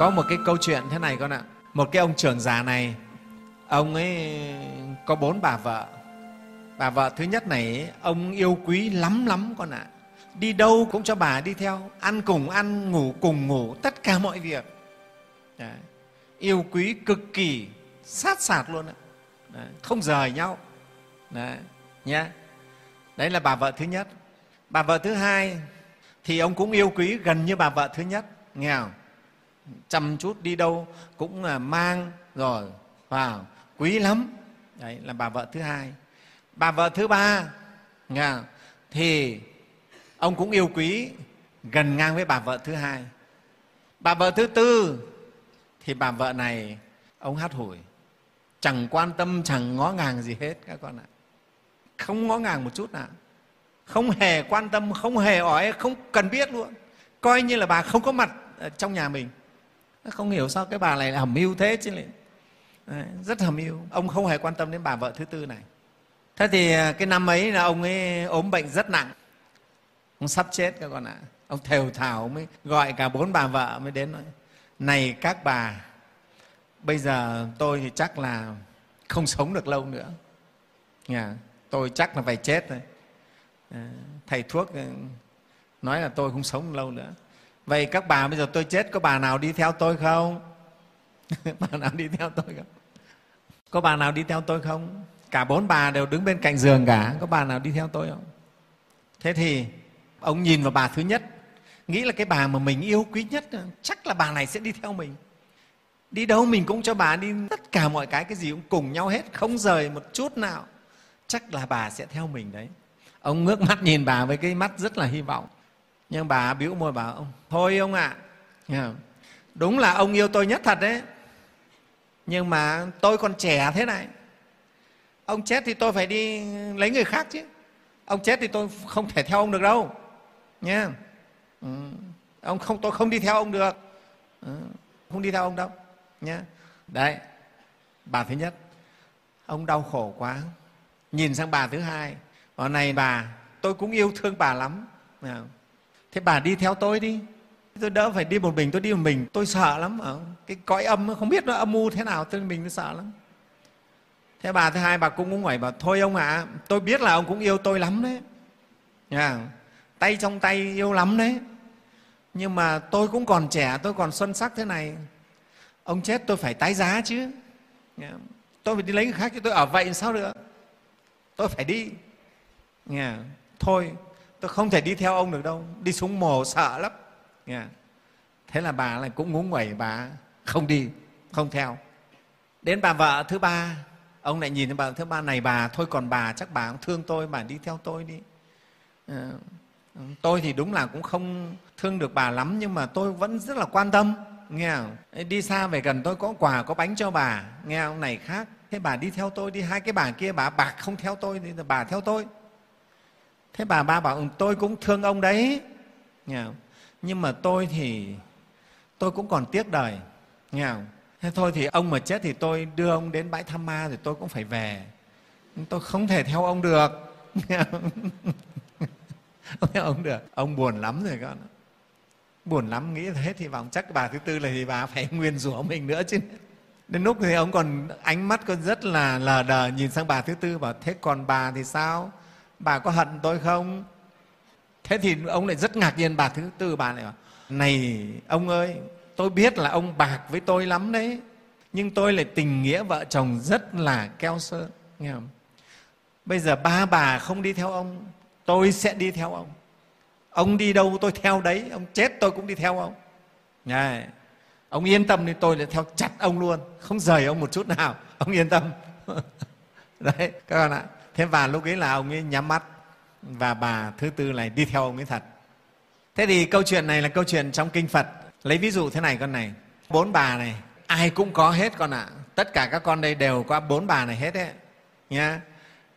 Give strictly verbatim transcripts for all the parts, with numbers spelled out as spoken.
Có một cái câu chuyện thế này con ạ. Một cái ông trưởng già này, ông ấy có bốn bà vợ. Bà vợ thứ nhất này, ông yêu quý lắm lắm con ạ. Đi đâu cũng cho bà đi theo, ăn cùng ăn, ngủ cùng ngủ, tất cả mọi việc. Đấy. Yêu quý cực kỳ, sát sạt luôn ạ. Đấy. Không rời nhau. Đấy. Nhá. Đấy là bà vợ thứ nhất. Bà vợ thứ hai thì ông cũng yêu quý gần như bà vợ thứ nhất, nghe không? Chăm chút đi đâu cũng là mang rồi vào, quý lắm. Đấy là bà vợ thứ hai. Bà vợ thứ ba, nghe không? Thì ông cũng yêu quý gần ngang với bà vợ thứ hai. Bà vợ thứ tư thì bà vợ này ông hắt hủi, chẳng quan tâm, chẳng ngó ngàng gì hết các con ạ. Không ngó ngàng một chút nào, không hề quan tâm, không hề ói, không cần biết luôn, coi như là bà không có mặt trong nhà mình. Không hiểu sao cái bà này là hầm mưu thế chứ. Đấy, rất hầm mưu. Ông không hề quan tâm đến bà vợ thứ tư này. Thế thì cái năm ấy là ông ấy ốm bệnh rất nặng, ông sắp chết các con ạ. Ông thều thào mới gọi cả bốn bà vợ mới đến nói: này các bà, bây giờ tôi thì chắc là không sống được lâu nữa, tôi chắc là phải chết rồi. Thầy thuốc nói là tôi không sống lâu nữa. Vậy các bà bây giờ tôi chết, có bà nào đi theo tôi không? Bà nào đi theo tôi không? Có bà nào đi theo tôi không? Cả bốn bà đều đứng bên cạnh giường cả. Có bà nào đi theo tôi không? Thế thì ông nhìn vào bà thứ nhất, nghĩ là cái bà mà mình yêu quý nhất, chắc là bà này sẽ đi theo mình. Đi đâu mình cũng cho bà đi, tất cả mọi cái, cái gì cũng cùng nhau hết, không rời một chút nào. Chắc là bà sẽ theo mình đấy. Ông ngước mắt nhìn bà với cái mắt rất là hy vọng. Nhưng bà bĩu môi bảo: ông thôi ông ạ, à, đúng là ông yêu tôi nhất thật đấy, nhưng mà tôi còn trẻ thế này, ông chết thì tôi phải đi lấy người khác chứ, ông chết thì tôi không thể theo ông được đâu nhé. Ừ. Ông không, tôi không đi theo ông được. Ừ. Không đi theo ông đâu nhé. Đấy, bà thứ nhất. Ông đau khổ quá, nhìn sang bà thứ hai: ở này bà, tôi cũng yêu thương bà lắm, thế bà đi theo tôi đi, tôi đỡ phải đi một mình. Tôi đi một mình tôi sợ lắm, cái cõi âm không biết nó âm u thế nào, tôi mình nó sợ lắm. Thế bà thứ hai bà cũng cũng hỏi bảo: thôi ông ạ, à, tôi biết là ông cũng yêu tôi lắm đấy, tay trong tay yêu lắm đấy, nhưng mà tôi cũng còn trẻ, tôi còn xuân sắc thế này, ông chết tôi phải tái giá chứ, tôi phải đi lấy người khác chứ, tôi ở vậy sao được, tôi phải đi. Yeah. Thôi tôi không thể đi theo ông được đâu, đi xuống mồ sợ lắm. Yeah. Thế là bà này cũng ngúng nguẩy, bà không đi, không theo. Đến bà vợ thứ ba, ông lại nhìn thấy bà thứ ba: này bà, thôi còn bà, chắc bà cũng thương tôi, bà đi theo tôi đi. Yeah. Tôi thì đúng là cũng không thương được bà lắm, nhưng mà tôi vẫn rất là quan tâm, nghe không? Đi xa về gần tôi có quà, có bánh cho bà, nghe ông này khác. Thế bà đi theo tôi đi, hai cái bà kia bà bạc không theo tôi, thì bà theo tôi. Thế bà ba bảo: tôi cũng thương ông đấy, nhưng mà tôi thì tôi cũng còn tiếc đời, nghe không? Thế thôi thì ông mà chết thì tôi đưa ông đến bãi tham ma rồi tôi cũng phải về, tôi không thể theo ông được, nghe không? Không theo ông được. Ông buồn lắm rồi con, buồn lắm, nghĩ thế thì vọng chắc bà thứ tư là thì bà phải nguyền rủa mình nữa chứ. Đến lúc thì ông còn ánh mắt còn rất là lờ đờ nhìn sang bà thứ tư bảo: thế còn bà thì sao? Bà có hận tôi không? Thế thì ông lại rất ngạc nhiên. Bà thứ tư bà lại bảo: này ông ơi, tôi biết là ông bạc với tôi lắm đấy, nhưng tôi lại tình nghĩa vợ chồng rất là keo sơn, nghe không? Bây giờ ba bà không đi theo ông, tôi sẽ đi theo ông. Ông đi đâu tôi theo đấy, ông chết tôi cũng đi theo ông. Này, ông yên tâm thì tôi lại theo chặt ông luôn, không rời ông một chút nào, ông yên tâm. Đấy các con ạ. Thế và lúc ấy là ông ấy nhắm mắt và bà thứ tư này đi theo ông ấy thật. Thế thì câu chuyện này là câu chuyện trong Kinh Phật. Lấy ví dụ thế này con này, bốn bà này ai cũng có hết con ạ. Tất cả các con đây đều có bốn bà này hết đấy nhá.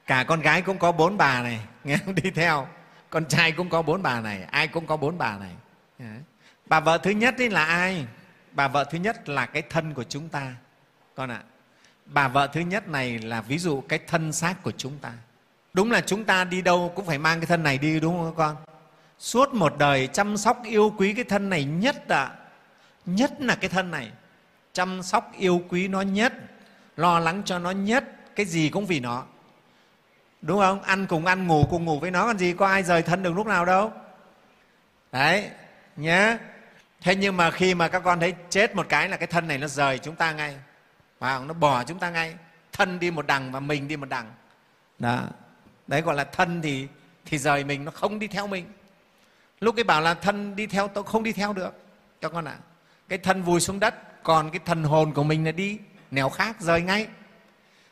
Cả con gái cũng có bốn bà này, nghe không, đi theo. Con trai cũng có bốn bà này, ai cũng có bốn bà này. Bà vợ thứ nhất ấy là ai? Bà vợ thứ nhất là cái thân của chúng ta con ạ. Bà vợ thứ nhất này là ví dụ cái thân xác của chúng ta. Đúng là chúng ta đi đâu cũng phải mang cái thân này đi, đúng không các con? Suốt một đời chăm sóc yêu quý cái thân này nhất ạ. À, nhất là cái thân này, chăm sóc yêu quý nó nhất, lo lắng cho nó nhất, cái gì cũng vì nó. Đúng không? Ăn cùng ăn, ngủ cùng ngủ với nó, còn gì có ai rời thân được lúc nào đâu. Đấy, nhá. Thế nhưng mà khi mà các con thấy chết một cái là cái thân này nó rời chúng ta ngay, wow, nó bỏ chúng ta ngay. Thân đi một đằng và mình đi một đằng. Đó. Đấy gọi là thân thì, thì rời mình, nó không đi theo mình. Lúc cái bảo là thân đi theo tôi không đi theo được các con ạ. À. Cái thân vùi xuống đất, còn cái thần hồn của mình là đi nẻo khác, rời ngay.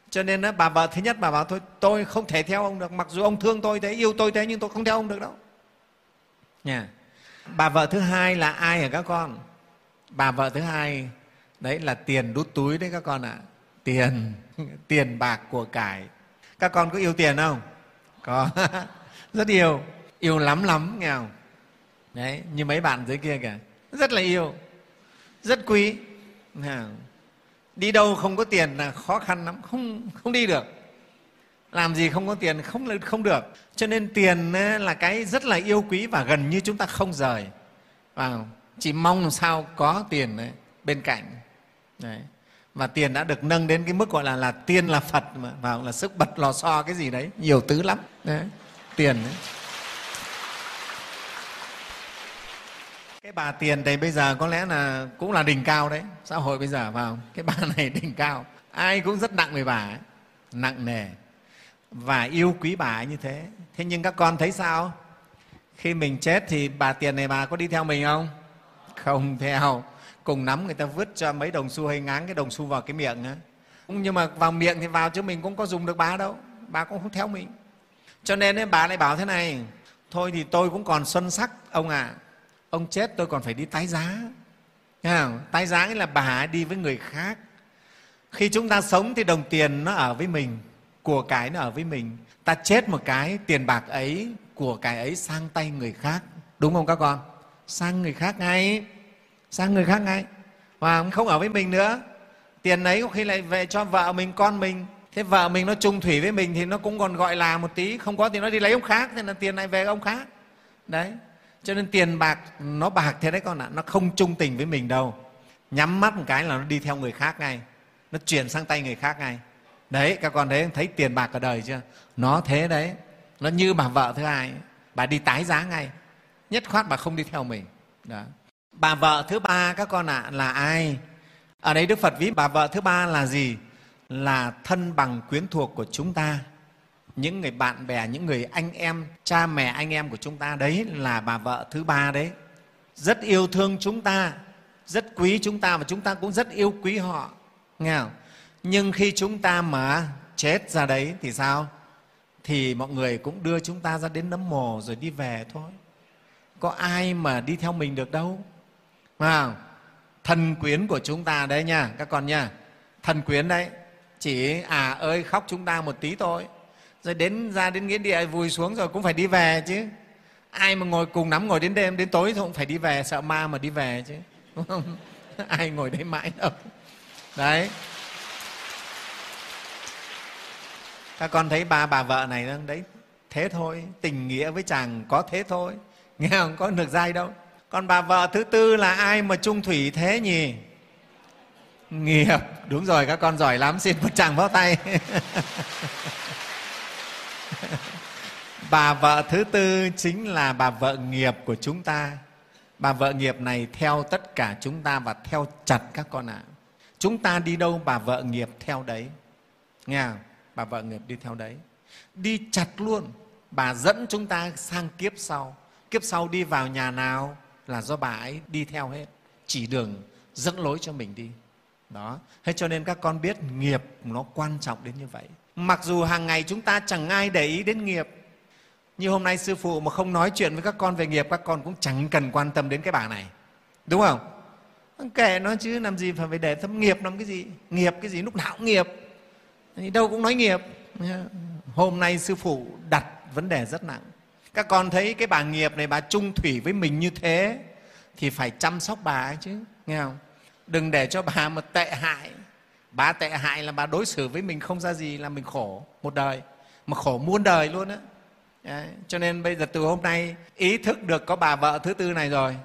Cho nên đó, bà vợ thứ nhất bà bảo thôi tôi không thể theo ông được, mặc dù ông thương tôi thế, yêu tôi thế nhưng tôi không theo ông được đâu. Nha. Bà vợ thứ hai là ai hả các con? Bà vợ thứ hai đấy là tiền đút túi đấy các con ạ. À. Tiền, tiền bạc của cải. Các con có yêu tiền không? Có, rất yêu, yêu lắm lắm, nghe không? Đấy, như mấy bạn dưới kia kìa, rất là yêu, rất quý. Đi đâu không có tiền là khó khăn lắm, không, không đi được. Làm gì không có tiền, không, không được. Cho nên tiền là cái rất là yêu quý và gần như chúng ta không rời. Và chỉ mong làm sao có tiền đấy, bên cạnh. Đấy. Và tiền đã được nâng đến cái mức gọi là, là tiên là Phật, mà và là sức bật lò xo cái gì đấy, nhiều thứ lắm. Đấy, tiền đấy. Cái bà tiền này bây giờ có lẽ là cũng là đỉnh cao đấy, xã hội bây giờ vào cái bà này đỉnh cao, ai cũng rất nặng về bà ấy, nặng nề và yêu quý bà ấy như thế. Thế nhưng các con thấy sao? Khi mình chết thì bà tiền này bà có đi theo mình không? Không theo. Cùng nắm người ta vứt cho mấy đồng xu hay ngáng cái đồng xu vào cái miệng á. Nhưng mà vào miệng thì vào chứ mình cũng có dùng được bà đâu, bà cũng không theo mình. Cho nên ấy, bà lại bảo thế này, thôi thì tôi cũng còn xuân sắc ông ạ, à, ông chết tôi còn phải đi tái giá. Nghe không? Tái giá nghĩa là bà đi với người khác. Khi chúng ta sống thì đồng tiền nó ở với mình, của cái nó ở với mình. Ta chết một cái, tiền bạc ấy, của cái ấy sang tay người khác. Đúng không các con? Sang người khác ngay. sang người khác ngay và không ở với mình nữa. Tiền ấy có khi lại về cho vợ mình, con mình. Thế vợ mình nó chung thủy với mình thì nó cũng còn gọi là một tí, không có thì nó đi lấy ông khác, thế là tiền lại về ông khác. Đấy, cho nên tiền bạc nó bạc thế đấy con ạ, nó không chung tình với mình đâu. Nhắm mắt một cái là nó đi theo người khác ngay, nó chuyển sang tay người khác ngay. Đấy, các con thấy, thấy tiền bạc ở đời chưa? Nó thế đấy, nó như bà vợ thứ hai, bà đi tái giá ngay, nhất khoát bà không đi theo mình. Đó. Bà vợ thứ ba các con ạ, à, là ai? Ở đây Đức Phật ví bà vợ thứ ba là gì? Là thân bằng quyến thuộc của chúng ta. Những người bạn bè, những người anh em, cha mẹ anh em của chúng ta, đấy là bà vợ thứ ba đấy. Rất yêu thương chúng ta, rất quý chúng ta và chúng ta cũng rất yêu quý họ. Nghe không? Nhưng khi chúng ta mà chết ra đấy thì sao? Thì mọi người cũng đưa chúng ta ra đến nấm mồ rồi đi về thôi. Có ai mà đi theo mình được đâu. À, thân quyến của chúng ta đấy nha các con nha, thân quyến đấy chỉ à ơi khóc chúng ta một tí thôi, rồi đến ra đến nghĩa địa vùi xuống rồi cũng phải đi về chứ. Ai mà ngồi cùng nắm ngồi đến đêm đến tối thì cũng phải đi về, sợ ma mà đi về chứ, đúng không? Ai ngồi đấy mãi đâu. Đấy, các con thấy ba bà vợ này đấy, thế thôi, tình nghĩa với chàng có thế thôi, nghe không, có được dai đâu. Còn bà vợ thứ tư là ai mà chung thủy thế nhỉ? Nghiệp. Đúng rồi, các con giỏi lắm, xin một tràng pháo tay. Bà vợ thứ tư chính là bà vợ nghiệp của chúng ta. Bà vợ nghiệp này theo tất cả chúng ta và theo chặt các con ạ. À. Chúng ta đi đâu bà vợ nghiệp theo đấy. Nghe không? Bà vợ nghiệp đi theo đấy. Đi chặt luôn, bà dẫn chúng ta sang kiếp sau. Kiếp sau đi vào nhà nào là do bà ấy đi theo hết, chỉ đường dẫn lối cho mình đi. Đó, thế cho nên các con biết nghiệp nó quan trọng đến như vậy. Mặc dù hàng ngày chúng ta chẳng ai để ý đến nghiệp. Như hôm nay sư phụ mà không nói chuyện với các con về nghiệp, các con cũng chẳng cần quan tâm đến cái bà này. Đúng không? Kệ nó chứ làm gì phải để tâm nghiệp làm cái gì? Nghiệp cái gì? Lúc nào cũng nghiệp. Đâu cũng nói nghiệp. Hôm nay sư phụ đặt vấn đề rất nặng. Các con thấy cái bà nghiệp này, bà chung thủy với mình như thế thì phải chăm sóc bà ấy chứ, nghe không? Đừng để cho bà mà tệ hại. Bà tệ hại là bà đối xử với mình không ra gì, là mình khổ một đời, mà khổ muôn đời luôn á. Cho nên bây giờ từ hôm nay ý thức được có bà vợ thứ tư này rồi,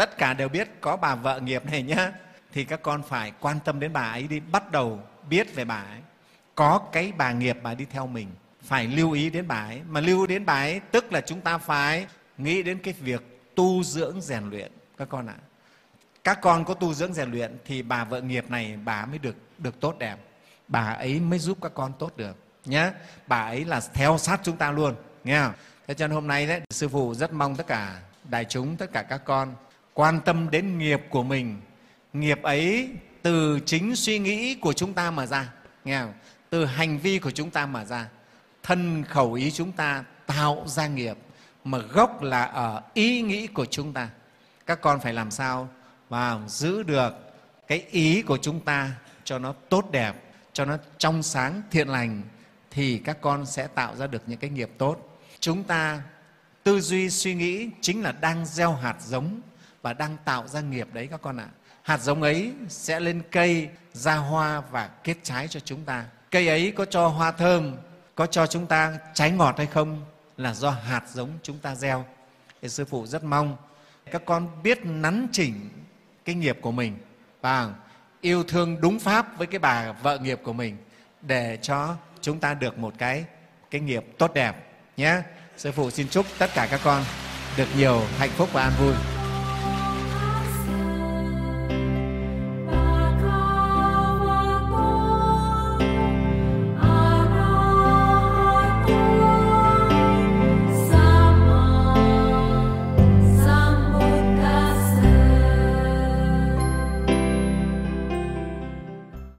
tất cả đều biết có bà vợ nghiệp này nhá, thì các con phải quan tâm đến bà ấy đi, bắt đầu biết về bà ấy. Có cái bà nghiệp bà đi theo mình, phải lưu ý đến bà ấy. Mà lưu ý đến bà ấy tức là chúng ta phải nghĩ đến cái việc tu dưỡng rèn luyện các con ạ. Các con có tu dưỡng rèn luyện thì bà vợ nghiệp này bà mới được được tốt đẹp, bà ấy mới giúp các con tốt được nhé. Bà ấy là theo sát chúng ta luôn, nghe không? Thế cho nên hôm nay đấy, sư phụ rất mong tất cả đại chúng, tất cả các con quan tâm đến nghiệp của mình. Nghiệp ấy từ chính suy nghĩ của chúng ta mà ra, nghe không? Từ hành vi của chúng ta mà ra. Thân khẩu ý chúng ta tạo ra nghiệp, mà gốc là ở ý nghĩ của chúng ta. Các con phải làm sao mà giữ được cái ý của chúng ta cho nó tốt đẹp, cho nó trong sáng, thiện lành, thì các con sẽ tạo ra được những cái nghiệp tốt. Chúng ta tư duy, suy nghĩ chính là đang gieo hạt giống và đang tạo ra nghiệp đấy các con ạ. Hạt giống ấy sẽ lên cây, ra hoa và kết trái cho chúng ta. Cây ấy có cho hoa thơm, có cho chúng ta trái ngọt hay không là do hạt giống chúng ta gieo. Thì sư phụ rất mong các con biết nắn chỉnh cái nghiệp của mình và yêu thương đúng pháp với cái bà vợ nghiệp của mình để cho chúng ta được một cái, cái nghiệp tốt đẹp nhé. Sư phụ xin chúc tất cả các con được nhiều hạnh phúc và an vui.